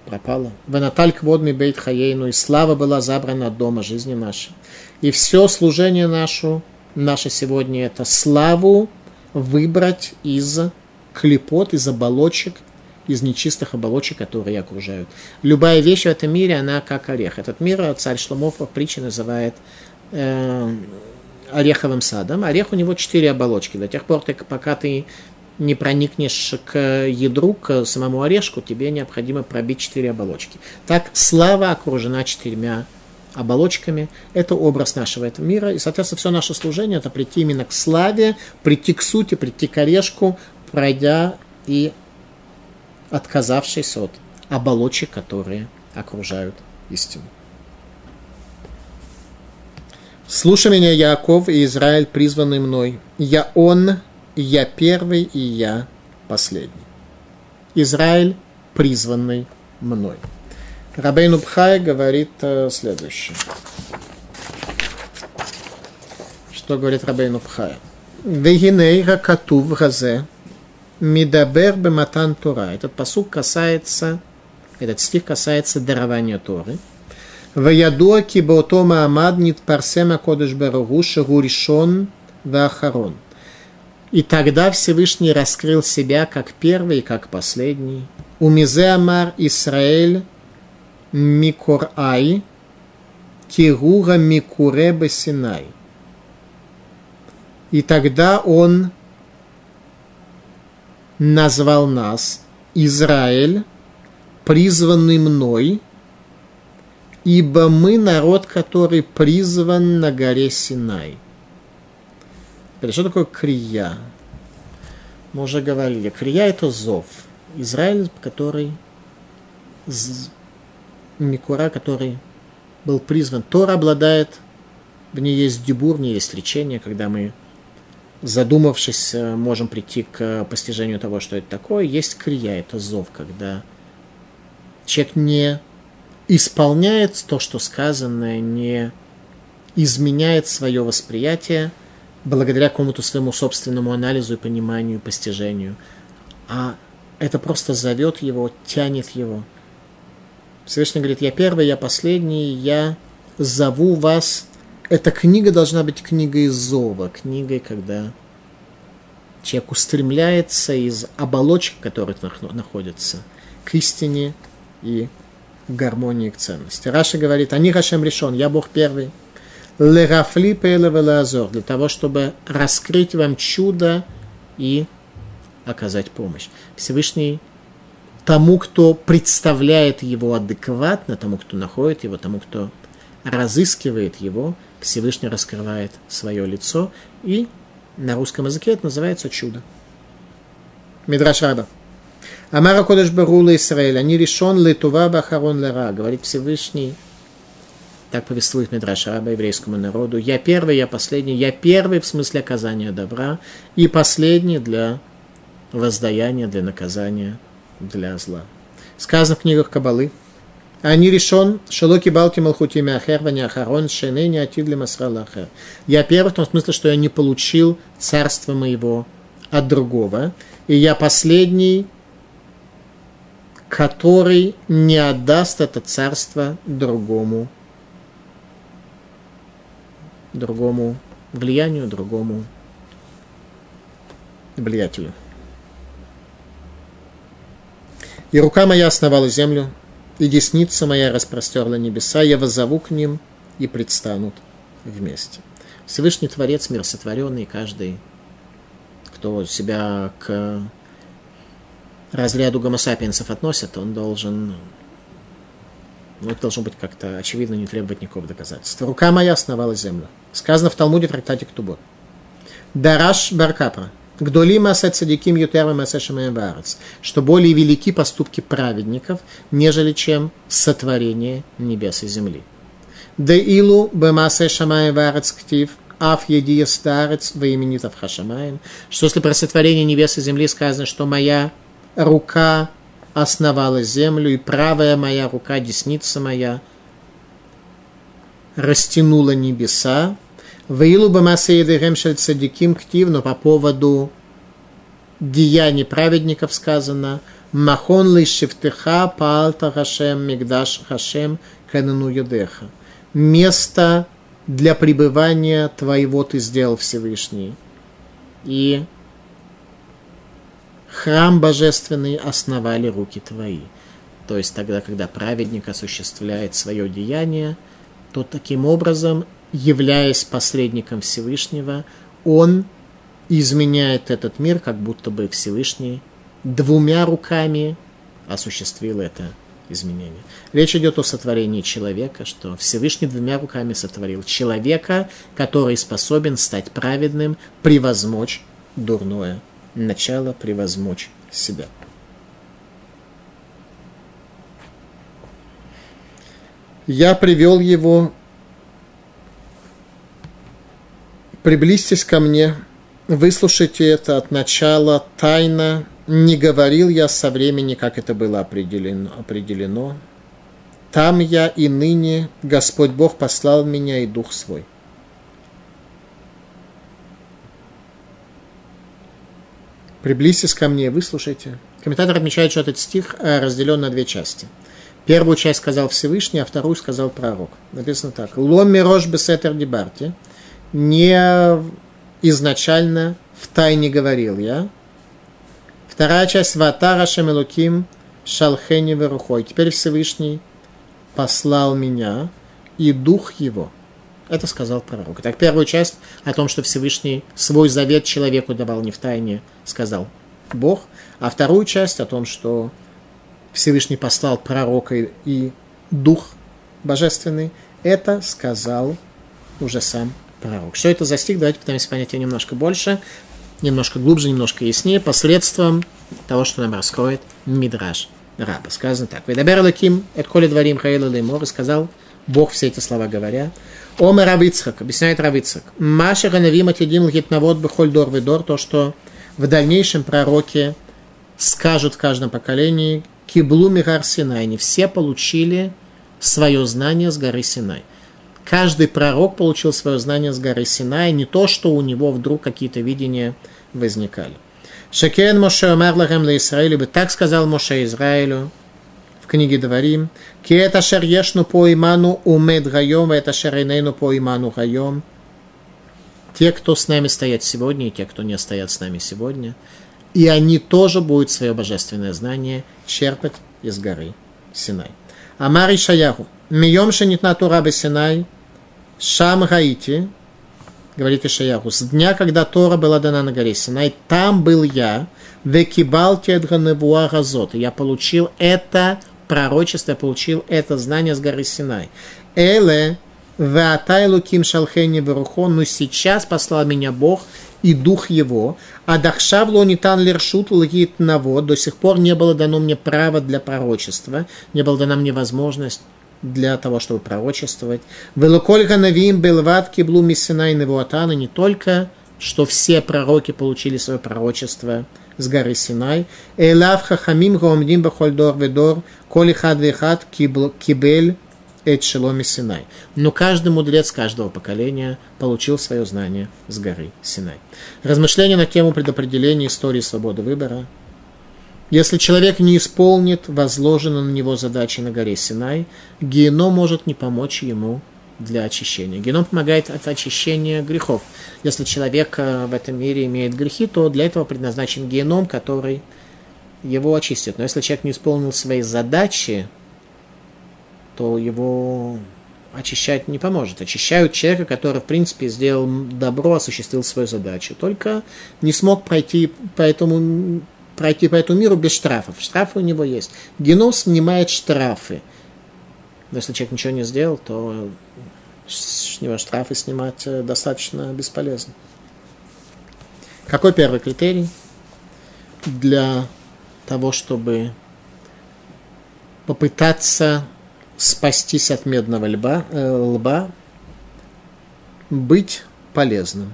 пропало. «Венаталь кводми бейт хаейну», и слава была забрана от дома жизни нашей. И все служение наше, наше сегодня — это славу выбрать из клепот, из оболочек, из нечистых оболочек, которые окружают. Любая вещь в этом мире, она как орех. Этот мир царь Шломо в притче называет э, ореховым садом. Орех, у него четыре оболочки. До тех пор, ты, пока ты не проникнешь к ядру, к самому орешку, тебе необходимо пробить четыре оболочки. Так, слава окружена четырьмя оболочками. Это образ нашего этого мира. И, соответственно, все наше служение — это прийти именно к славе, прийти к сути, прийти к орешку, пройдя и отказавшись от оболочек, которые окружают истину. «Слушай меня, Яков и Израиль, призванный мной. Я он, я первый и я последний». Израиль призванный мной. Рабейну Бхай говорит следующее. Что говорит Рабейну Бхай? Вегинейра катув газе мидабер бематан Тора. Этот пасук касается, этот стих касается дарования Торы. Ваядуа кибаутома амаднит парсема кодыш баругуша гуришон вахарон. И тогда Всевышний раскрыл себя как первый и как последний. Умизе амар Исраэль микорай кируга микуребе Синай. И тогда он назвал нас Израиль, призванный мной, ибо мы народ, который призван на горе Синай. Что такое крия? Мы уже говорили, крия – это зов. Израиль, который, Микура, который был призван. Тора обладает, в ней есть дибур, в ней есть речение, когда мы, задумавшись, можем прийти к постижению того, что это такое. Есть крия, это зов, когда человек не исполняет то, что сказанное, не изменяет свое восприятие благодаря какому-то своему собственному анализу и пониманию, и постижению. А это просто зовет его, тянет его. Всевышний говорит, я первый, я последний, я зову вас. Эта книга должна быть книгой зова, книгой, когда человек устремляется из оболочек, в которых находится, к истине и гармонии, к ценности. Раши говорит, «Ани Хашем решен, я Бог первый». Лерафли пелеве лазор, для того, чтобы раскрыть вам чудо и оказать помощь. Всевышний тому, кто представляет его адекватно, тому, кто находит его, тому, кто разыскивает его, Всевышний раскрывает свое лицо, и на русском языке это называется чудо. Мидраш Раба. Амара Кодеш Барула Исраэль, они решен летува бахарон лера, говорит Всевышний. Так повествует Мидраш Раба еврейскому народу. Я первый, я последний. Я первый в смысле оказания добра и последний для воздаяния, для наказания, для зла. Сказано в книгах Кабалы. Они решен, шелоки балки малхути мяхер, ваняхарон, шене неатидли масралахер. Я первый в том смысле, что я не получил царство моего от другого. И я последний, который не отдаст это царство другому. другому влиянию, другому влиятелю. «И рука моя основала землю, и десница моя распростерла небеса, я воззову к ним, и предстанут вместе». Всевышний Творец, мир сотворенный, каждый, кто себя к разряду гомо-сапиенсов относит, он должен... Ну, это должно быть как-то очевидно, не требовать никакого доказательства. «Рука моя основала землю». Сказано в Талмуде в трактате Ктубот. «Дараш баркапра, гдоли маасе цадиким ютерва маасе шамаим баарец», что более велики поступки праведников, нежели чем сотворение небес и земли. «Деилу бэмаасе шамаим баарец ктив, аф едия старец ваименит авха шамаим», что если про сотворение небес и земли сказано, что «моя рука основала землю, и правая моя рука, десница моя, растянула небеса. Но по поводу деяний праведников сказано «Махон лы шифтеха паалта хашем мигдаш хашем хэнену юдеха». «Место для пребывания твоего ты сделал, Всевышний». И храм божественный основали руки твои. То есть тогда, когда праведник осуществляет свое деяние, то таким образом, являясь посредником Всевышнего, он изменяет этот мир, как будто бы Всевышний двумя руками осуществил это изменение. Речь идет о сотворении человека, что Всевышний двумя руками сотворил человека, который способен стать праведным, превозмочь дурное начало, превозмочь себя. Я привел его, приблизьтесь ко мне, выслушайте это от начала, тайна, не говорил я со времени, как это было определено, определено. Там я и ныне Господь Бог послал меня и Дух свой. Приблизьтесь ко мне и выслушайте. Комментатор отмечает, что этот стих разделен на две части. Первую часть сказал Всевышний, а вторую сказал пророк. Написано так. «Ло мирош бесетер дебарти». «Не изначально в тайне говорил я». Вторая часть «Ватара шемелуким шалхени верухой». «Теперь Всевышний послал меня и дух его». Это сказал пророк. Итак, первую часть о том, что Всевышний свой завет человеку давал не в тайне, сказал Бог. А вторую часть о том, что Всевышний послал пророка и дух божественный, это сказал уже сам пророк. Что это за стих? Давайте пытаемся понять его немножко больше, немножко глубже, немножко яснее, посредством того, что нам раскроет Мидраш Раба. Сказано так. «Ведабер лаким, эт коли дворим хаэла леймор», и сказал Бог все эти слова говоря. «Омэ рав Ицхак», объясняет рав Ицхак, «Маша ганавима тедим лгитнавод бэхоль дор ведор», то, что в дальнейшем пророки скажут в каждом поколении, «Киблу мигар Синай», они все получили свое знание с горы Синай. Каждый пророк получил свое знание с горы Синай, не то, что у него вдруг какие-то видения возникали. «Шекен Мошэ омар лахем ле Исраэлю», бы так сказал Мошэ Израилю в книге Дворим, «Ки эт ашер ешну по иману умед гайом, вэт ашер эйнейну по иману гайом». Те, кто с нами стоят сегодня, и те, кто не стоят с нами сегодня, и они тоже будут свое божественное знание черпать из горы Синай. «Амар Йешаяху, мием шенитна Тора бе Синай, шам гаити», говорит Йешаяху, «с дня, когда Тора была дана на горе Синай, там был я, векибалти эт ганевуа газот», я получил это пророчество, я получил это знание с горы Синай. «Эле ваатай луким шалхени верухон», но сейчас послал меня Бог и дух его, «Адахшав лонитан лершут лгит навод», до сих пор не было дано мне право для пророчества, не было дана мне возможность для того, чтобы пророчествовать. «Велокольга навим белват киблу миссинай невуатан», не только, что все пророки получили свое пророчество с горы Синай, «Элав хахамим гомдим бахольдор ведор, коли хад вехад кибель эт шеломи Синай». Но каждый мудрец каждого поколения получил свое знание с горы Синай. Размышления на тему предопределения истории свободы выбора. Если человек не исполнит возложенную на него задачи на горе Синай, геном может не помочь ему для очищения. Геном помогает от очищения грехов. Если человек в этом мире имеет грехи, то для этого предназначен геном, который его очистит. Но если человек не исполнил свои задачи, то его очищать не поможет. Очищают человека, который, в принципе, сделал добро, осуществил свою задачу, только не смог пройти по этому, пройти по этому миру без штрафов. Штрафы у него есть. Геном снимает штрафы. Но если человек ничего не сделал, то с него штрафы снимать достаточно бесполезно. Какой первый критерий для того, чтобы попытаться спастись от медного льба, э, лба, быть полезным.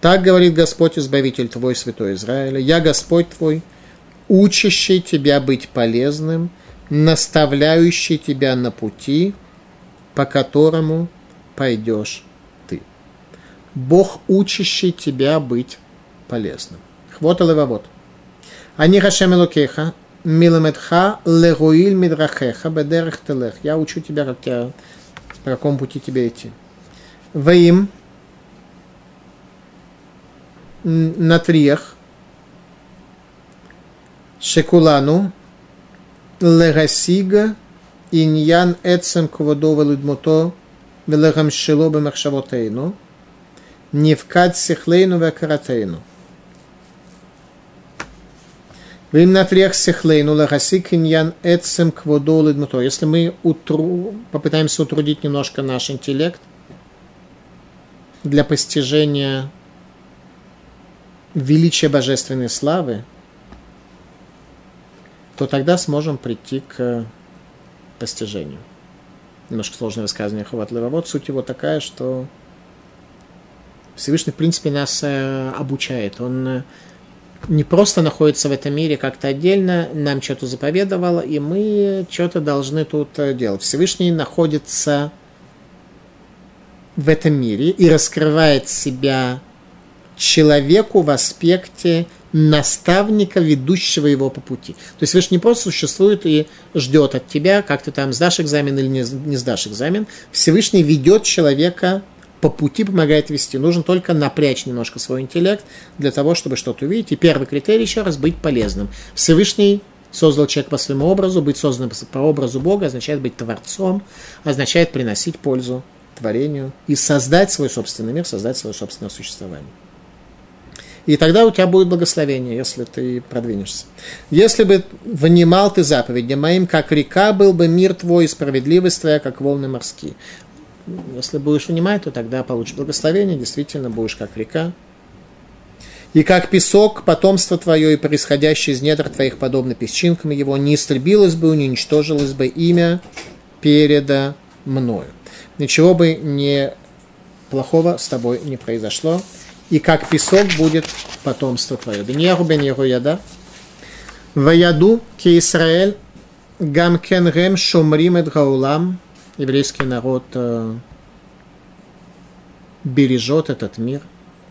Так говорит Господь, Избавитель твой, Святой Израиля, я Господь твой, учащий тебя быть полезным, наставляющий тебя на пути, по которому пойдешь ты. Бог, учащий тебя быть полезным. Хвот алевавот. Ани Хашем Элокеха, Миламедха легуиль мидрахеха бедерех телех. Я учу тебя, как я, по какому пути тебе идти. Ваим натриях шекулану легасига иньян эцем кводова людмото велегам шилоба махшавотейну невкад сихлейну векаратейну. Если мы утру, попытаемся утрудить немножко наш интеллект для постижения величия божественной славы, то тогда сможем прийти к постижению. Немножко сложное высказывание Хават Левавод. Суть его такая, что Всевышний, в принципе, нас обучает. Он не просто находится в этом мире как-то отдельно, нам что-то заповедовало, и мы что-то должны тут делать. Всевышний находится в этом мире и раскрывает себя человеку в аспекте наставника, ведущего его по пути. То есть Всевышний не просто существует и ждет от тебя, как ты там сдашь экзамен или не, не сдашь экзамен. Всевышний ведет человека по пути, помогает вести. Нужно только напрячь немножко свой интеллект для того, чтобы что-то увидеть. И первый критерий еще раз – быть полезным. Всевышний создал человека по своему образу. Быть созданным по образу Бога означает быть творцом, означает приносить пользу творению и создать свой собственный мир, создать свое собственное существование. И тогда у тебя будет благословение, если ты продвинешься. «Если бы внимал ты заповедям моим, как река был бы мир твой, и справедливость твоя, как волны морские». Если будешь внимать, то тогда получишь благословение, действительно будешь как река. «И как песок, потомство твое, и происходящее из недр твоих, подобно песчинкам его, не истребилось бы, не уничтожилось бы имя передо мною». Ничего бы не плохого с тобой не произошло. И как песок будет потомство твое. Беньяху беньяху яда. Ваяду ки Исраэль гам кен гэм шумрим эт гаулам. Еврейский народ э, бережет этот мир.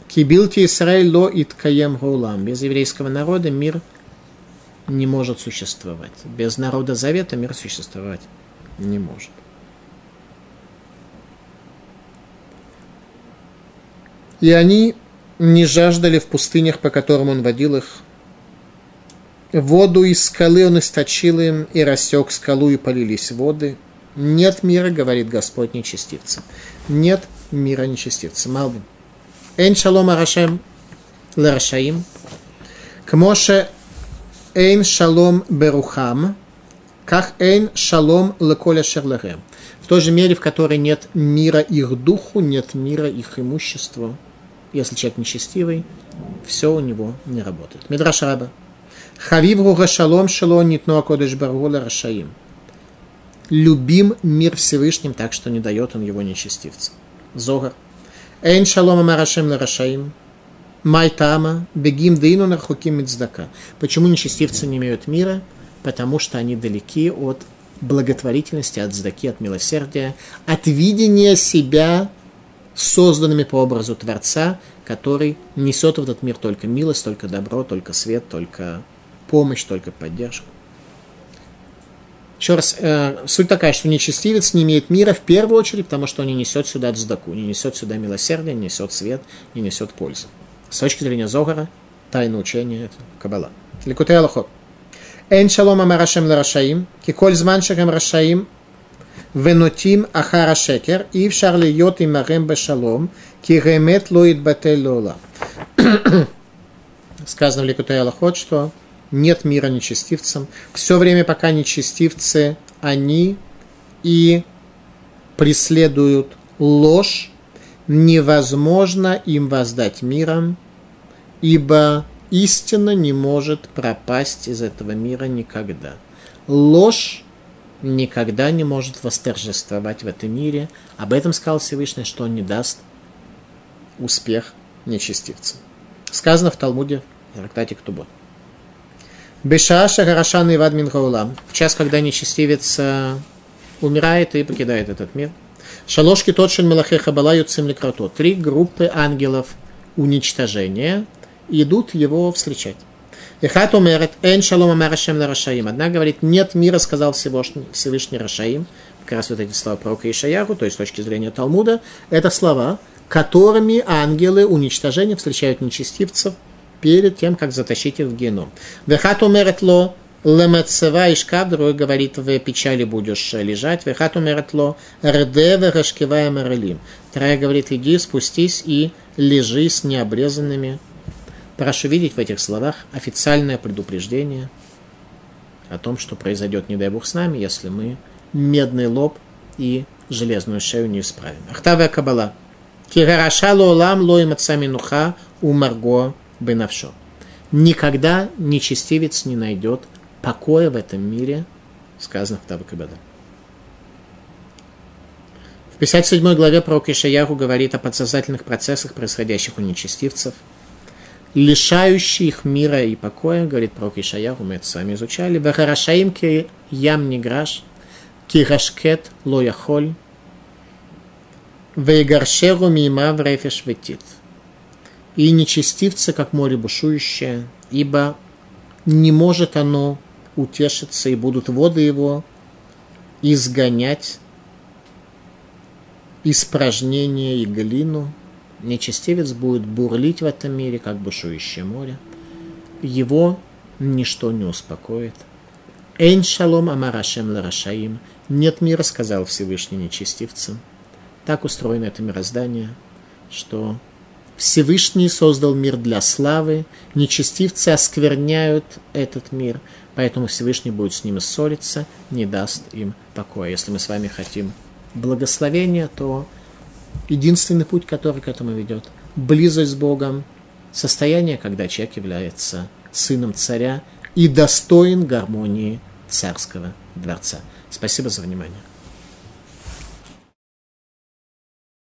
Ки билти Исраэль ло ит каем гаулам. Без еврейского народа мир не может существовать. Без народа завета мир существовать не может. И они не жаждали в пустынях, по которым он водил их. Воду из скалы он источил им, и рассек скалу, и полились воды. Нет мира, говорит Господь нечестивцам. Нет мира нечестивцам. Малбин. Эн шалом арашем ларашаим. К Моше эн шалом берухам. Как эн шалом леколя шерлахем. В той же мере, в которой нет мира их духу, нет мира их имуществу. Если человек нечестивый, все у него не работает. Мидраш Раба. Хавивгу гашалом шело нитно акодеш баргула рашаим. Любим мир Всевышним, так что не дает он его нечестивцам. Зохар. Эйн шалом амарашем нарашаим. Майтама бегим дейну нархуким мицдака. Почему нечестивцы не имеют мира? Потому что они далеки от благотворительности, от цдаки, от милосердия, от видения себя созданными по образу Творца, который несет в этот мир только милость, только добро, только свет, только помощь, только поддержку. Еще раз, э, суть такая, что нечестивец не имеет мира в первую очередь, потому что он не несет сюда цдаку, не несет сюда милосердие, не несет свет, не несет пользы. С точки зрения Зохара, тайное учение – это Каббала. Ликутай Эйлохот. Эн шалом амарашем ларашаим, киколь зманшахем рашаим, венотим ахара шекер, и в шарле йот и марем бешалом, ки ремет лоид батель лола. Сказано в Ликутей Алахот, что нет мира нечестивцам. Все время, пока нечестивцы, они и преследуют ложь, невозможно им воздать миром, ибо... истина не может пропасть из этого мира никогда. Ложь никогда не может восторжествовать в этом мире. Об этом сказал Всевышний, что он не даст успех нечестивцам. Сказано в Талмуде, в трактате Ктубот. Бешааша гарашан ивад мин гаулам. В час, когда нечестивец умирает и покидает этот мир. Шалошки тотшин мелахей хабала юцим ликрато. Три группы ангелов уничтожения идут его встречать. Эхат умерет, эн шалом ама рашем на рашаим. Одна говорит, нет мира, сказал Всевышний рашаим. Как раз вот эти слова пророка Йешаяху, то есть с точки зрения Талмуда, это слова, которыми ангелы уничтожения встречают нечестивцев перед тем, как затащить их в геном. Эхат умерет ло лемецева ишкав, другой говорит, в печали будешь лежать. Эхат умерет ло рде вэрэшкева эмэрэлим. Вторая говорит, иди, спустись и лежи с необрезанными. Прошу видеть в этих словах официальное предупреждение о том, что произойдет, не дай бог, с нами, если мы медный лоб и железную шею не исправим. Ахтава Каббала. Кирараша лоолам лоим отцаминуха умарго бенавшо. Никогда нечестивец не найдет покоя в этом мире, сказано Ахтава Каббала. В пятьдесят седьмой главе пророк Йешаяху говорит о подсознательных процессах, происходящих у нечестивцев, лишающих мира и покоя, говорит пророк Йешаяху, мы это с вами изучали. «Вахарашаим ки ям ниграш, ки гашкет ло яхоль, вейгаршеру миимав рефеш ветит». «И нечестивца, как море бушующее, ибо не может оно утешиться, и будут воды его изгонять испражнение и глину. Нечестивец будет бурлить в этом мире, как бушующее море. Его ничто не успокоит. Эйн шалом амарашем ларашаим. Нет мира, сказал Всевышний нечестивцам. Так устроено это мироздание, что Всевышний создал мир для славы, нечестивцы оскверняют этот мир, поэтому Всевышний будет с ними ссориться, не даст им покоя. Если мы с вами хотим благословения, то единственный путь, который к этому ведет, близость с Богом, состояние, когда человек является сыном царя и достоин гармонии царского дворца. Спасибо за внимание.